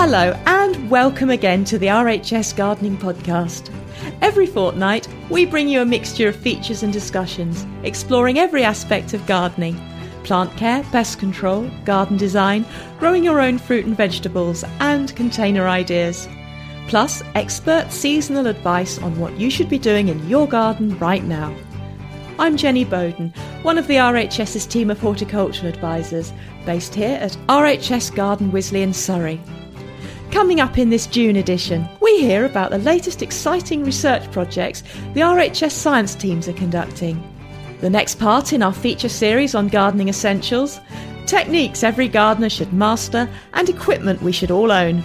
Hello and welcome again to the RHS Gardening Podcast. Every fortnight, we bring you a mixture of features and discussions, exploring every aspect of gardening. Plant care, pest control, garden design, growing your own fruit and vegetables, and container ideas. Plus, expert seasonal advice on what you should be doing in your garden right now. I'm Jenny Bowden, one of the RHS's team of horticulture advisors, based here at RHS Garden Wisley in Surrey. Coming up in this June edition, we hear about the latest exciting research projects the RHS science teams are conducting. The next part in our feature series on gardening essentials, techniques every gardener should master and equipment we should all own.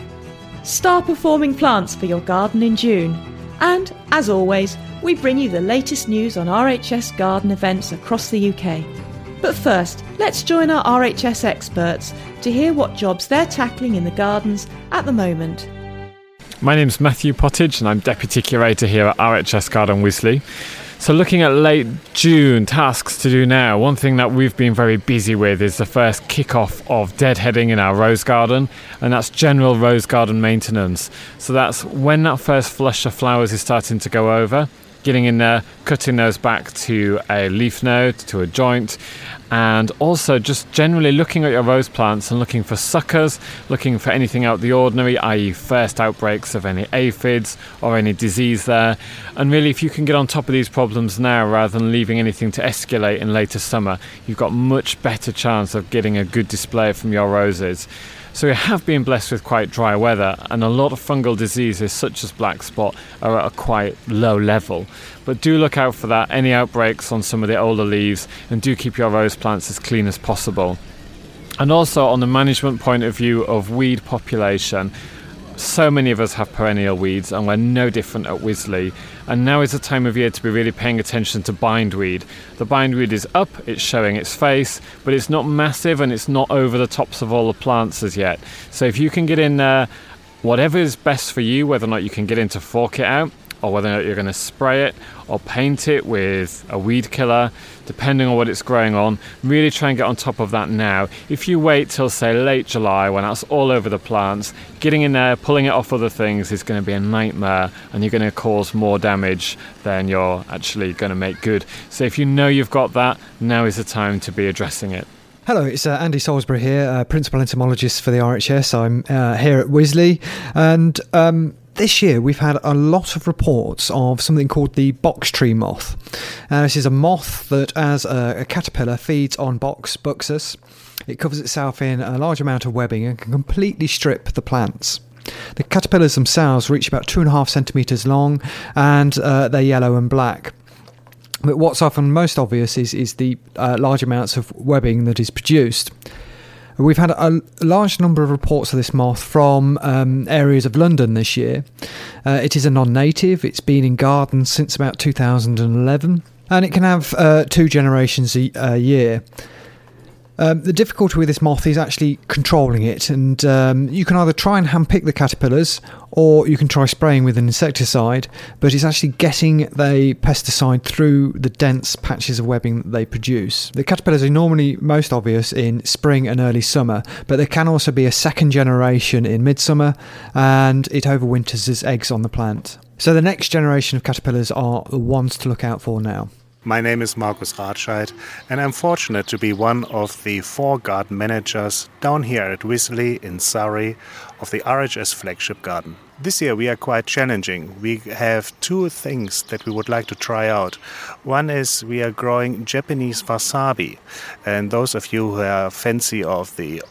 Star performing plants for your garden in June. And, as always, we bring you the latest news on RHS garden events across the UK. But first, let's join our RHS experts to hear what jobs they're tackling in the gardens at the moment. My name's Matthew Pottage and I'm Deputy Curator here at RHS Garden Wisley. So looking at late June, tasks to do now. One thing that we've been very busy with is the first kick-off of deadheading in our rose garden, and that's general rose garden maintenance. So that's when that first flush of flowers is starting to go over, getting in there, cutting those back to a leaf node, to a joint, and also just generally looking at your rose plants and looking for suckers, looking for anything out of the ordinary, i.e. first outbreaks of any aphids or any disease there. And really, if you can get on top of these problems now rather than leaving anything to escalate in later summer, you've got much better chance of getting a good display from your roses. So we have been blessed with quite dry weather, and a lot of fungal diseases such as black spot are at a quite low level. But do look out for that, any outbreaks on some of the older leaves, and do keep your rose plants as clean as possible. And also on the management point of view of weed population, so many of us have perennial weeds and we're no different at Wisley. And now is the time of year to be really paying attention to bindweed. The bindweed is up, it's showing its face, but it's not massive and it's not over the tops of all the plants as yet. So if you can get in there, whatever is best for you, whether or not you can get in to fork it out, or whether or not you're going to spray it or paint it with a weed killer, depending on what it's growing on, really try and get on top of that now. If you wait till, say, late July, when that's all over the plants, getting in there, pulling it off other things is going to be a nightmare, and you're going to cause more damage than you're actually going to make good. So if you know you've got that, now is the time to be addressing it. Hello, it's Andy Salisbury here, Principal Entomologist for the RHS. I'm here at Wisley, and this year we've had a lot of reports of something called the box tree moth. This is a moth that, as a caterpillar, feeds on boxus. It covers itself in a large amount of webbing and can completely strip the plants. The caterpillars themselves reach about 2.5 centimetres long, and they're yellow and black. But what's often most obvious is the large amounts of webbing that is produced. We've had a large number of reports of this moth from areas of London this year. It is a non-native. It's been in gardens since about 2011, and it can have two generations a year. The difficulty with this moth is actually controlling it, and you can either try and handpick the caterpillars or you can try spraying with an insecticide, but it's actually getting the pesticide through the dense patches of webbing that they produce. The caterpillars are normally most obvious in spring and early summer, but there can also be a second generation in midsummer, and it overwinters as eggs on the plant. So the next generation of caterpillars are the ones to look out for now. My name is Markus Ratscheid, and I'm fortunate to be one of the 4 garden managers down here at Wisley in Surrey of the RHS flagship garden. This year we are quite challenging. We have 2 things that we would like to try out. One is we are growing Japanese wasabi, and those of you who are fancy of the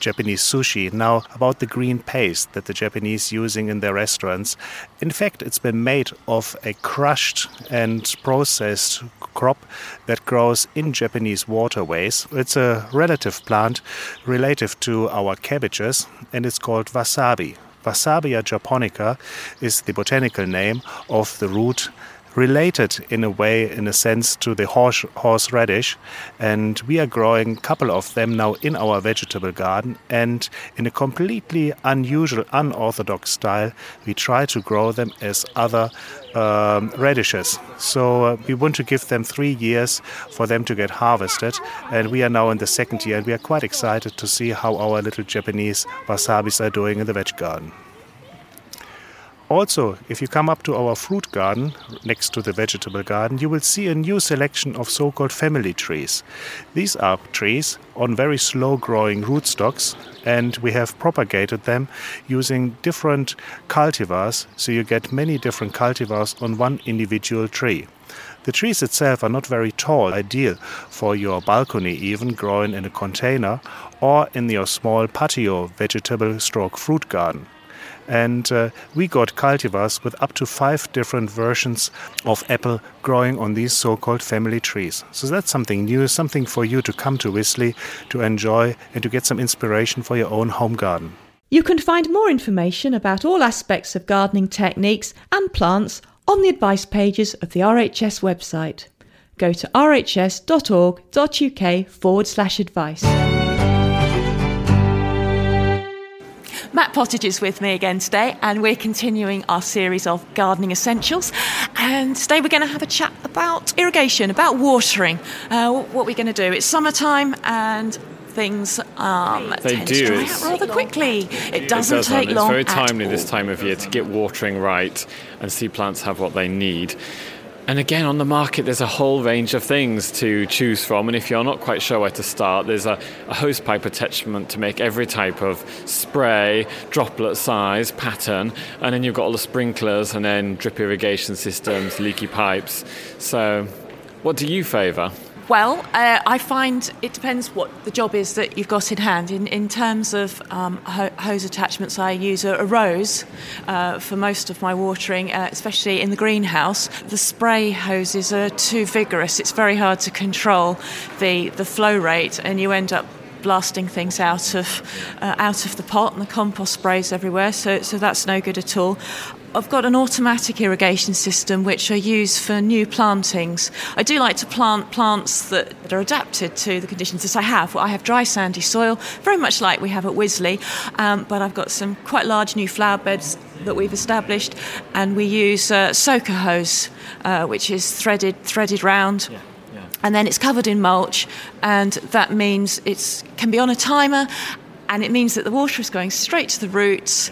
Japanese sushi know about the green paste that the Japanese using in their restaurants. In fact, it's been made of a crushed and processed crop that grows in Japanese waterways. It's a relative plant relative to our cabbages, and it's called wasabi. Wasabia japonica is the botanical name of the root, related in a way, in a sense, to the horseradish. And we are growing a couple of them now in our vegetable garden. And in a completely unusual, unorthodox style, we try to grow them as other radishes. So we want to give them 3 years for them to get harvested. And we are now in the 2nd year, and we are quite excited to see how our little Japanese wasabis are doing in the veg garden. Also, if you come up to our fruit garden, next to the vegetable garden, you will see a new selection of so-called family trees. These are trees on very slow-growing rootstocks, and we have propagated them using different cultivars, so you get many different cultivars on one individual tree. The trees itself are not very tall, ideal for your balcony even, growing in a container or in your small patio vegetable/fruit garden. And we got cultivars with up to 5 different versions of apple growing on these so-called family trees. So that's something new, something for you to come to Wisley to enjoy and to get some inspiration for your own home garden. You can find more information about all aspects of gardening techniques and plants on the advice pages of the RHS website. Go to rhs.org.uk/advice. Matt Pottage is with me again today, and we're continuing our series of gardening essentials. And today we're going to have a chat about irrigation, about watering, what we're going to do. It's summertime and things tend to dry out rather quickly. It doesn't take long. It's very timely this time of year to get watering right and see plants have what they need. And again, on the market, there's a whole range of things to choose from. And if you're not quite sure where to start, there's a hose pipe attachment to make every type of spray, droplet size, pattern. And then you've got all the sprinklers and then drip irrigation systems, leaky pipes. So what do you favour? Well, I find it depends what the job is that you've got in hand. In terms of hose attachments, I use a rose for most of my watering, especially in the greenhouse. The spray hoses are too vigorous. It's very hard to control the flow rate, and you end up blasting things out of the pot, and the compost sprays everywhere, so that's no good at all. I've got an automatic irrigation system which I use for new plantings. I do like to plant plants that are adapted to the conditions that I have. Well, I have dry sandy soil, very much like we have at Wisley, but I've got some quite large new flower beds that we've established, and we use soaker hose, which is threaded round. Yeah. And then it's covered in mulch, and that means it can be on a timer, and it means that the water is going straight to the roots,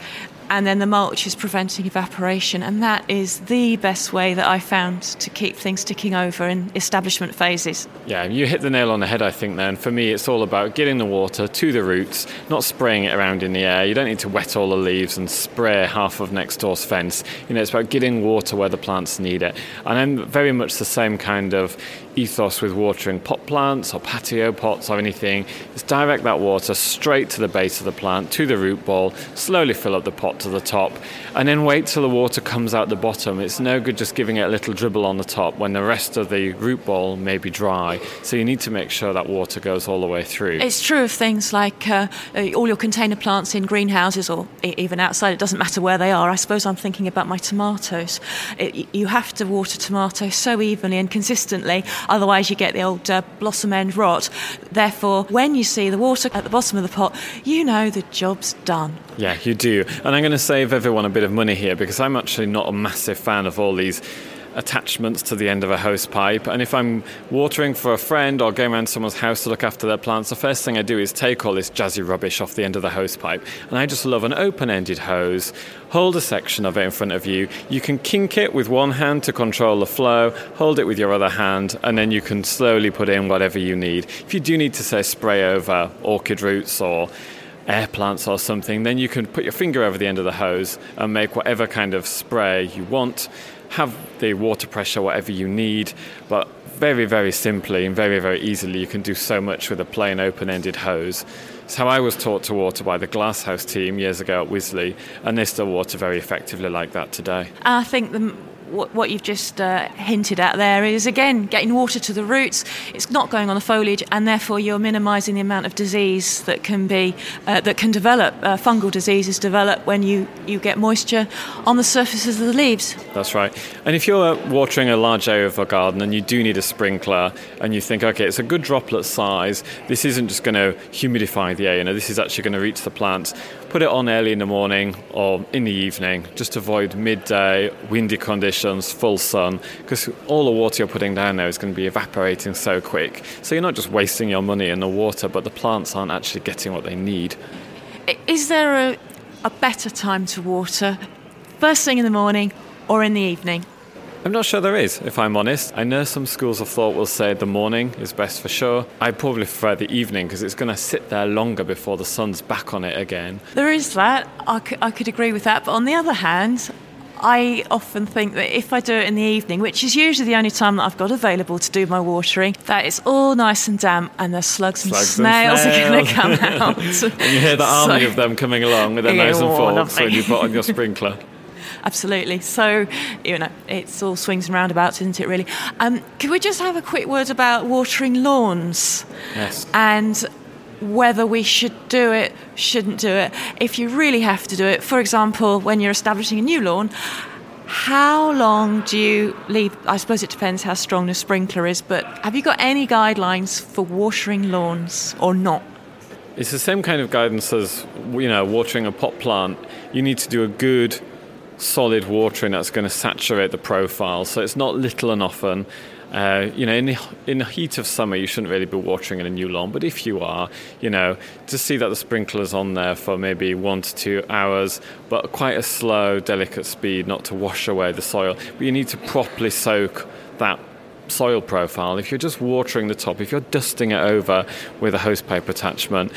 and then the mulch is preventing evaporation. And that is the best way that I found to keep things ticking over in establishment phases. Yeah, you hit the nail on the head, I think, then. For me, it's all about getting the water to the roots, not spraying it around in the air. You don't need to wet all the leaves and spray half of next door's fence. You know, it's about getting water where the plants need it. And I'm very much the same kind of ethos with watering pot plants or patio pots or anything. It's direct that water straight to the base of the plant, to the root ball, slowly fill up the pot to the top, and then wait till the water comes out the bottom. It's no good just giving it a little dribble on the top when the rest of the root ball may be dry. So you need to make sure that water goes all the way through. It's true of things like all your container plants in greenhouses or even outside. It doesn't matter where they are. I suppose I'm thinking about my tomatoes. You have to water tomatoes so evenly and consistently. Otherwise, you get the old blossom end rot. Therefore, when you see the water at the bottom of the pot, you know the job's done. Yeah, you do. And I'm going to save everyone a bit of money here because I'm actually not a massive fan of all these attachments to the end of a hose pipe, and if I'm watering for a friend or going around someone's house to look after their plants, the first thing I do is take all this jazzy rubbish off the end of the hose pipe, and I just love an open-ended hose. Hold a section of it in front of you. You can kink it with one hand to control the flow, hold it with your other hand, and then you can slowly put in whatever you need. If you do need to, say, spray over orchid roots or air plants or something, then you can put your finger over the end of the hose and make whatever kind of spray you want. Have the water pressure, whatever you need, but very, very simply and very, very easily you can do so much with a plain open-ended hose. It's how I was taught to water by the Glasshouse team years ago at Wisley, and they still water very effectively like that today. I think what you've just hinted at there is, again, getting water to the roots. It's not going on the foliage, and therefore you're minimising the amount of disease that can be that can develop. Fungal diseases develop when you get moisture on the surfaces of the leaves. That's right. And if you're watering a large area of a garden and you do need a sprinkler and you think, OK, it's a good droplet size, this isn't just going to humidify the air, this is actually going to reach the plants, put it on early in the morning or in the evening. Just avoid midday, windy conditions, full sun, because all the water you're putting down there is going to be evaporating so quick. So you're not just wasting your money in the water, but the plants aren't actually getting what they need. Is there a better time to water? First thing in the morning or in the evening? I'm not sure there is, if I'm honest. I know some schools of thought will say the morning is best for sure. I probably prefer the evening because it's going to sit there longer before the sun's back on it again. There is that. I could agree with that. But on the other hand, I often think that if I do it in the evening, which is usually the only time that I've got available to do my watering, that it's all nice and damp and the slugs and snails are going to come out. And you hear the army of them coming along with their nose and forks when you put on your sprinkler. Absolutely. So, it's all swings and roundabouts, isn't it, really? Could we just have a quick word about watering lawns? Yes. And whether we should do it, shouldn't do it, if you really have to do it. For example, when you're establishing a new lawn, how long do you leave? I suppose it depends how strong the sprinkler is, but have you got any guidelines for watering lawns or not? It's the same kind of guidance as, watering a pot plant. You need to do a good, solid watering that's going to saturate the profile, so it's not little and often. In the heat of summer, you shouldn't really be watering in a new lawn. But if you are, just see that the sprinkler's on there for maybe 1 to 2 hours, but quite a slow, delicate speed, not to wash away the soil. But you need to properly soak that soil profile. If you're just watering the top, if you're dusting it over with a hosepipe attachment,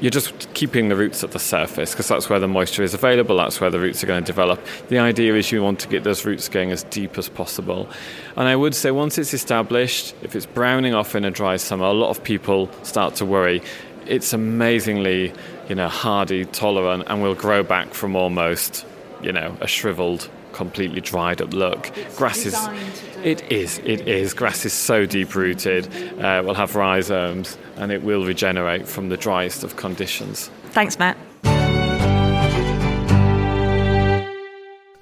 you're just keeping the roots at the surface because that's where the moisture is available, that's where the roots are going to develop. The idea is you want to get those roots going as deep as possible. And I would say once it's established, if it's browning off in a dry summer, a lot of people start to worry. It's amazingly, hardy, tolerant, and will grow back from almost, a shriveled, completely dried up look. Grass is. Grass is so deep-rooted, we'll have rhizomes, and it will regenerate from the driest of conditions. Thanks, Matt.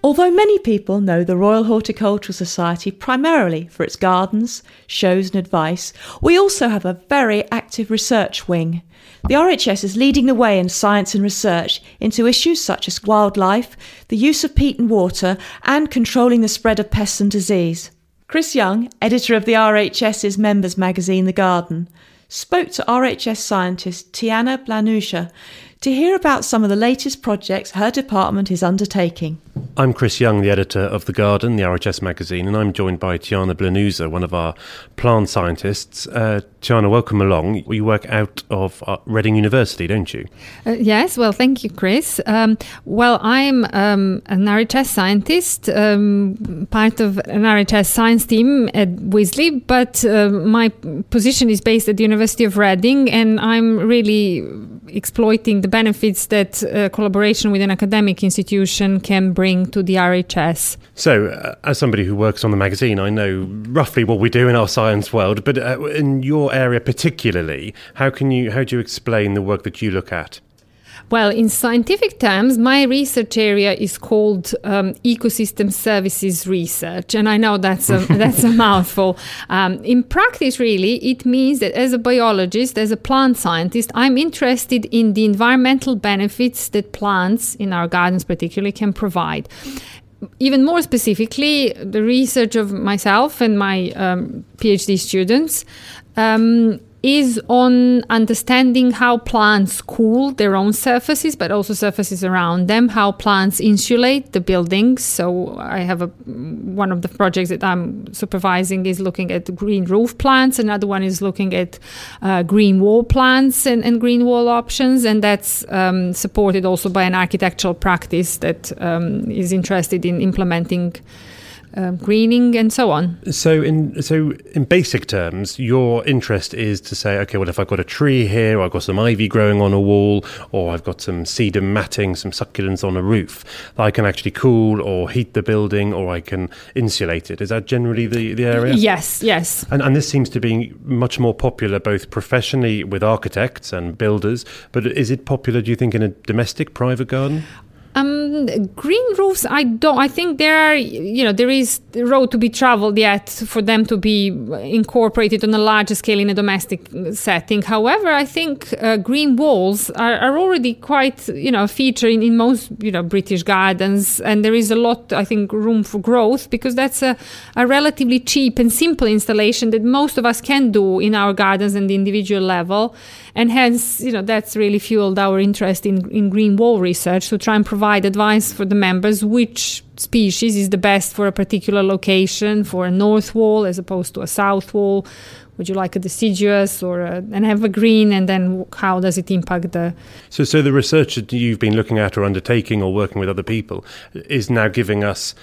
Although many people know the Royal Horticultural Society primarily for its gardens, shows and advice, we also have a very active research wing. The RHS is leading the way in science and research into issues such as wildlife, the use of peat and water, and controlling the spread of pests and disease. Chris Young, editor of the RHS's members magazine The Garden, spoke to RHS scientist Tijana Blanuša to hear about some of the latest projects her department is undertaking. I'm Chris Young, the editor of The Garden, the RHS magazine, and I'm joined by Tijana Blanuša, one of our plant scientists. Tijana, welcome along. You work out of Reading University, don't you? Yes, well, thank you, Chris. I'm an RHS scientist, part of an RHS science team at Wisley, but my position is based at the University of Reading, and I'm really exploiting the benefits that collaboration with an academic institution can bring to the RHS. So, as somebody who works on the magazine, I know roughly what we do in our science world, but in your area particularly, how do you explain the work that you look at? Well, in scientific terms, my research area is called ecosystem services research, and I know that's a mouthful. In practice, really, it means that as a biologist, as a plant scientist, I'm interested in the environmental benefits that plants, in our gardens particularly, can provide. Even more specifically, the research of myself and my PhD students is on understanding how plants cool their own surfaces, but also surfaces around them, how plants insulate the buildings. So I have one of the projects that I'm supervising is looking at green roof plants. Another one is looking at green wall plants and green wall options. And that's supported also by an architectural practice that is interested in implementing greening and so on. So in basic terms, your interest is to say, okay, well, if I've got a tree here, or I've got some ivy growing on a wall, or I've got some cedar matting, some succulents on a roof, I can actually cool or heat the building, or I can insulate it. Is that generally the area? Yes. And this seems to be much more popular both professionally with architects and builders, but is it popular, do you think, in a domestic private garden? Green roofs, I think there is a road to be traveled yet for them to be incorporated on a larger scale in a domestic setting. However, I think green walls are already quite, a feature in most, British gardens. And there is a lot, I think, room for growth, because that's a relatively cheap and simple installation that most of us can do in our gardens and the individual level. And hence, that's really fueled our interest in green wall research, to try and provide advice for the members which species is the best for a particular location, for a north wall as opposed to a south wall. Would you like a deciduous or an evergreen? And then how does it impact the... So the research that you've been looking at or undertaking or working with other people is now giving us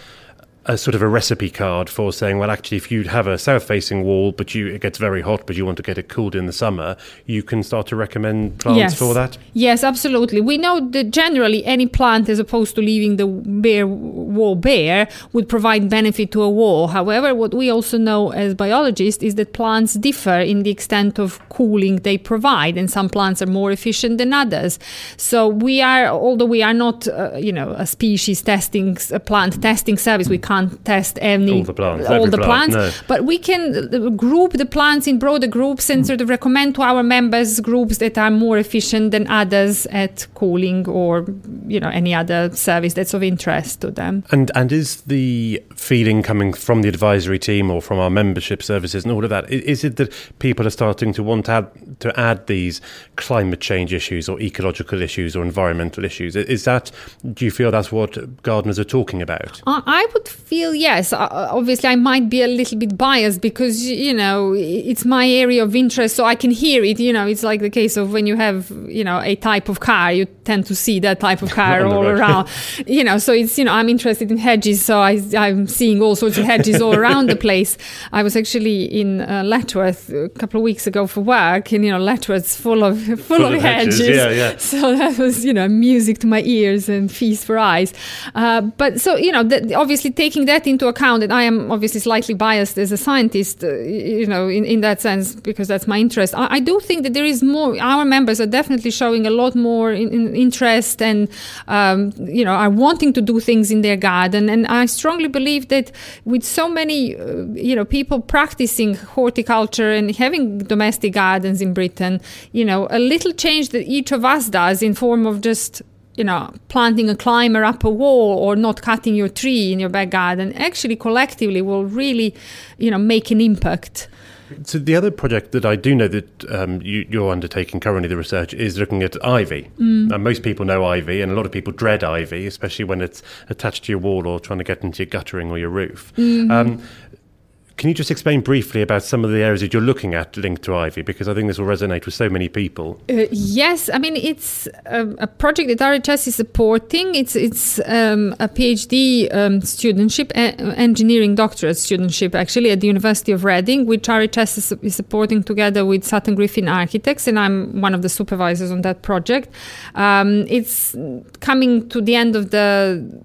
a sort of a recipe card for saying, well, actually, if you have a south-facing wall, but it gets very hot, but you want to get it cooled in the summer, you can start to recommend plants for that? Yes, absolutely. We know that generally any plant, as opposed to leaving the wall bare, would provide benefit to a wall. However, what we also know as biologists is that plants differ in the extent of cooling they provide, and some plants are more efficient than others. So we are, although we are not, a species testing, a plant testing service, we can't test all the plants. But we can group the plants in broader groups and sort of recommend to our members groups that are more efficient than others at cooling, or any other service that's of interest to them. And is the feeling coming from the advisory team or from our membership services and all of that, is it that people are starting to want to add these climate change issues or ecological issues or environmental issues? Is that, do you feel that's what gardeners are talking about? I would feel yes. Obviously, I might be a little bit biased because, it's my area of interest, so I can hear it. It's like the case of when you have, a type of car, you tend to see that type of car all around. So it's, I'm interested in hedges, so I'm seeing all sorts of hedges all around the place. I was actually in Letworth a couple of weeks ago for work, and, Letworth's full of hedges. Yeah. So that was, music to my ears and feast for eyes. But so, obviously, taking that into account, and I am obviously slightly biased as a scientist, in that sense, because that's my interest. I do think that there is more, our members are definitely showing a lot more in interest and, are wanting to do things in their garden. And I strongly believe that with so many, people practicing horticulture and having domestic gardens in Britain, a little change that each of us does in form of just planting a climber up a wall or not cutting your tree in your back garden, actually collectively will really, make an impact. So the other project that I do know that you're undertaking currently, the research, is looking at ivy. And most people know ivy, and a lot of people dread ivy, especially when it's attached to your wall or trying to get into your guttering or your roof. Mm-hmm. Can you just explain briefly about some of the areas that you're looking at linked to ivy? Because I think this will resonate with so many people. Yes, I mean, it's a project that RHS is supporting. It's a PhD studentship, engineering doctorate studentship, actually, at the University of Reading, which RHS is supporting together with Sutton Griffin Architects, and I'm one of the supervisors on that project. It's coming to the end of the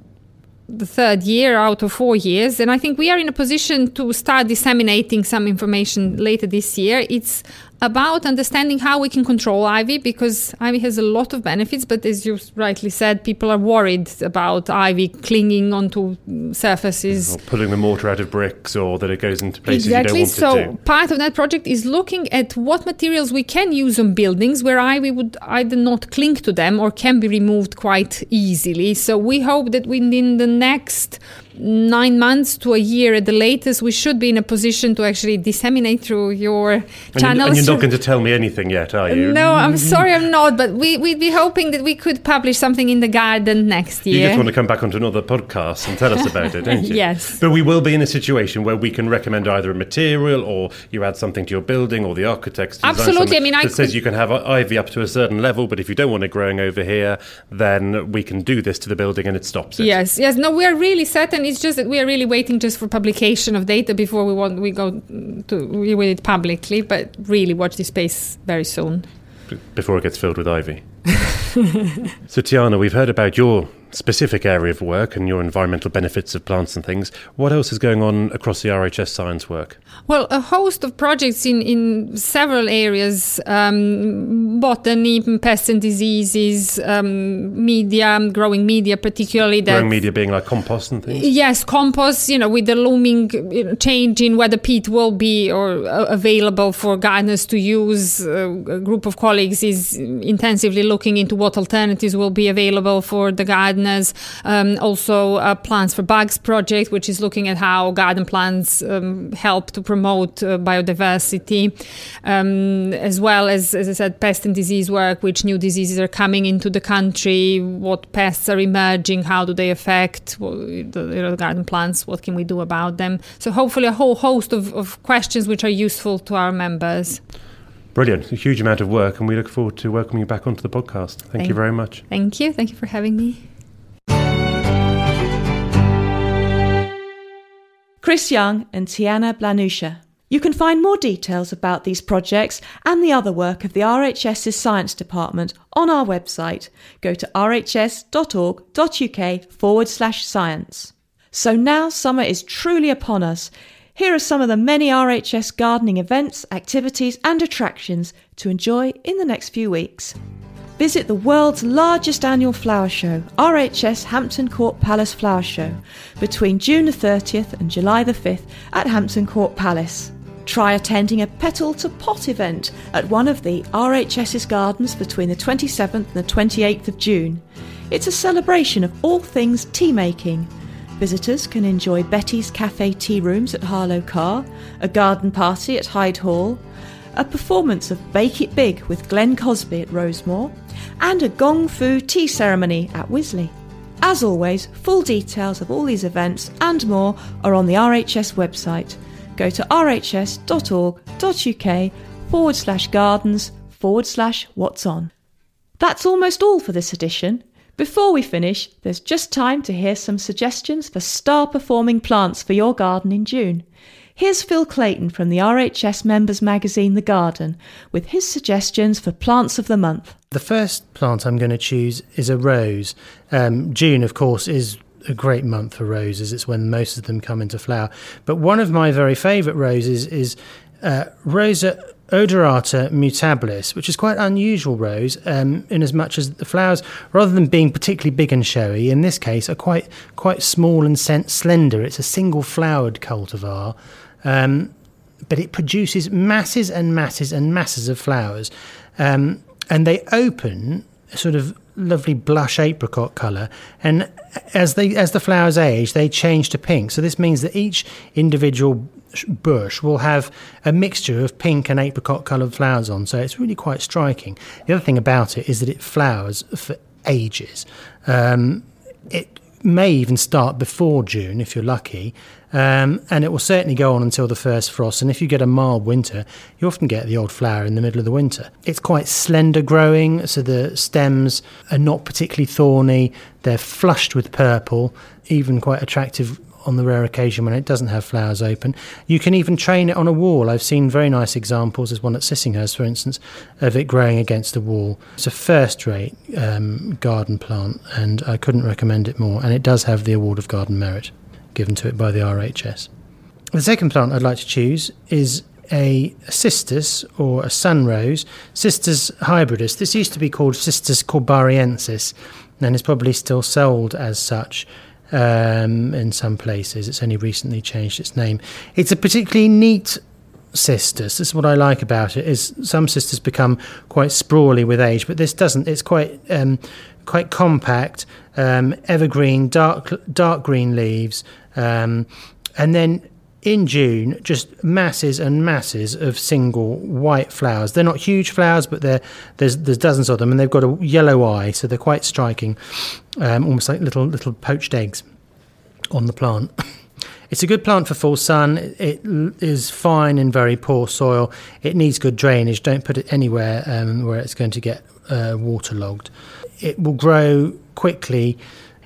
third year out of 4 years, and I think we are in a position to start disseminating some information later this year. It's about understanding how we can control ivy, because ivy has a lot of benefits, but as you rightly said, people are worried about ivy clinging onto surfaces. Or pulling the mortar out of bricks, or that it goes into places you don't want it to. Exactly, so part of that project is looking at what materials we can use on buildings where ivy would either not cling to them or can be removed quite easily. So we hope that within the next 9 months to a year at the latest, we should be in a position to actually disseminate through your channels. And you're not going to tell me anything yet, are you? No, I'm sorry, I'm not. But we'd be hoping that we could publish something in the garden next year. You just want to come back onto another podcast and tell us about it, don't you? Yes. But we will be in a situation where we can recommend either a material, or you add something to your building, or the architect's design. Absolutely. I mean, it says you can have ivy up to a certain level, but if you don't want it growing over here, then we can do this to the building and it stops it. Yes, yes. No, we're really certain. It's just that we are really waiting just for publication of data before we go to view it publicly. But really, watch this space very soon. Before it gets filled with ivy. So, Tijana, we've heard about your specific area of work and your environmental benefits of plants and things. What else is going on across the RHS science work? Well, a host of projects in several areas, botany, pests and diseases, media, growing media particularly. Growing media being like compost and things? Yes, compost, with the looming change in whether peat will be or available for gardeners to use. A group of colleagues is intensively looking into what alternatives will be available for the garden. Also, Plants for Bugs project, which is looking at how garden plants help to promote biodiversity, as well as I said, pest and disease work, which new diseases are coming into the country, what pests are emerging, how do they affect the garden plants, what can we do about them. So hopefully a whole host of questions which are useful to our members. Brilliant. A huge amount of work, and we look forward to welcoming you back onto the podcast. Thank you very much. Thank you. Thank you for having me. Kress Young and Tijana Blanuša. You can find more details about these projects and the other work of the RHS's Science Department on our website. Go to rhs.org.uk/science. So now summer is truly upon us. Here are some of the many RHS gardening events, activities and attractions to enjoy in the next few weeks. Visit the world's largest annual flower show, RHS Hampton Court Palace Flower Show, between June the 30th and July the 5th at Hampton Court Palace. Try attending a petal to pot event at one of the RHS's gardens between the 27th and the 28th of June. It's a celebration of all things tea making. Visitors can enjoy Betty's Cafe Tea Rooms at Harlow Carr, a garden party at Hyde Hall, a performance of Bake It Big with Glenn Cosby at Rosemore, and a Gong Fu tea ceremony at Wisley. As always, full details of all these events and more are on the RHS website. Go to rhs.org.uk/gardens/what's on. That's almost all for this edition. Before we finish, there's just time to hear some suggestions for star-performing plants for your garden in June. Here's Phil Clayton from the RHS members magazine The Garden with his suggestions for plants of the month. The first plant I'm going to choose is a rose. June, of course, is a great month for roses. It's when most of them come into flower. But one of my very favourite roses is Rosa odorata mutabilis, which is quite unusual rose, in as much as the flowers, rather than being particularly big and showy, in this case are quite small and slender. It's a single flowered cultivar, but it produces masses and masses and masses of flowers, and they open sort of lovely blush apricot colour, and as the flowers age they change to pink. So this means that each individual bush will have a mixture of pink and apricot coloured flowers on, so it's really quite striking. The other thing about it is that it flowers for ages. It may even start before June if you're lucky, and it will certainly go on until the first frost, and if you get a mild winter you often get the odd flower in the middle of the winter. It's quite slender growing, so the stems are not particularly thorny, they're flushed with purple, even quite attractive on the rare occasion when it doesn't have flowers open. You can even train it on a wall. I've seen very nice examples, there's one at Sissinghurst for instance, of it growing against a wall. It's a first-rate garden plant and I couldn't recommend it more, and it does have the Award of Garden Merit given to it by the RHS. The second plant I'd like to choose is a cistus, or a sun rose, Cistus hybridus. This used to be called Cistus corbariensis, and is probably still sold as such in some places. It's only recently changed its name. It's a particularly neat cistus. This is what I like about it, is some cistus become quite sprawly with age, but this doesn't. It's quite compact, evergreen, dark green leaves, and then in June, just masses and masses of single white flowers. They're not huge flowers, but there's dozens of them, and they've got a yellow eye, so they're quite striking, almost like little poached eggs on the plant. It's a good plant for full sun. It is fine in very poor soil. It needs good drainage. Don't put it anywhere where it's going to get waterlogged. It will grow quickly.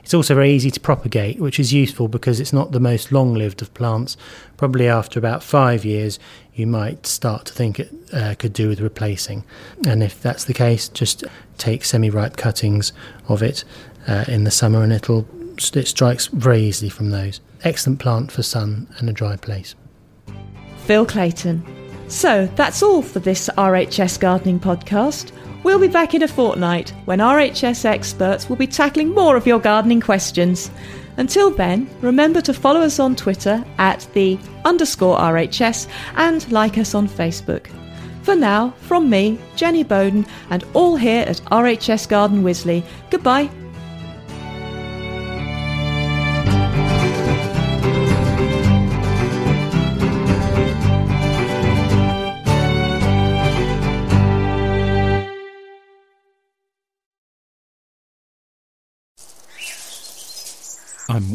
It's also very easy to propagate, which is useful because it's not the most long-lived of plants. Probably after about 5 years, you might start to think it could do with replacing. And if that's the case, just take semi-ripe cuttings of it in the summer, and it strikes very easily from those. Excellent plant for sun and a dry place. Phil Clayton. So that's all for this RHS Gardening podcast. We'll be back in a fortnight when RHS experts will be tackling more of your gardening questions. Until then, remember to follow us on Twitter at @_RHS and like us on Facebook. For now, from me, Jenny Bowden, and all here at RHS Garden Wisley, goodbye. I'm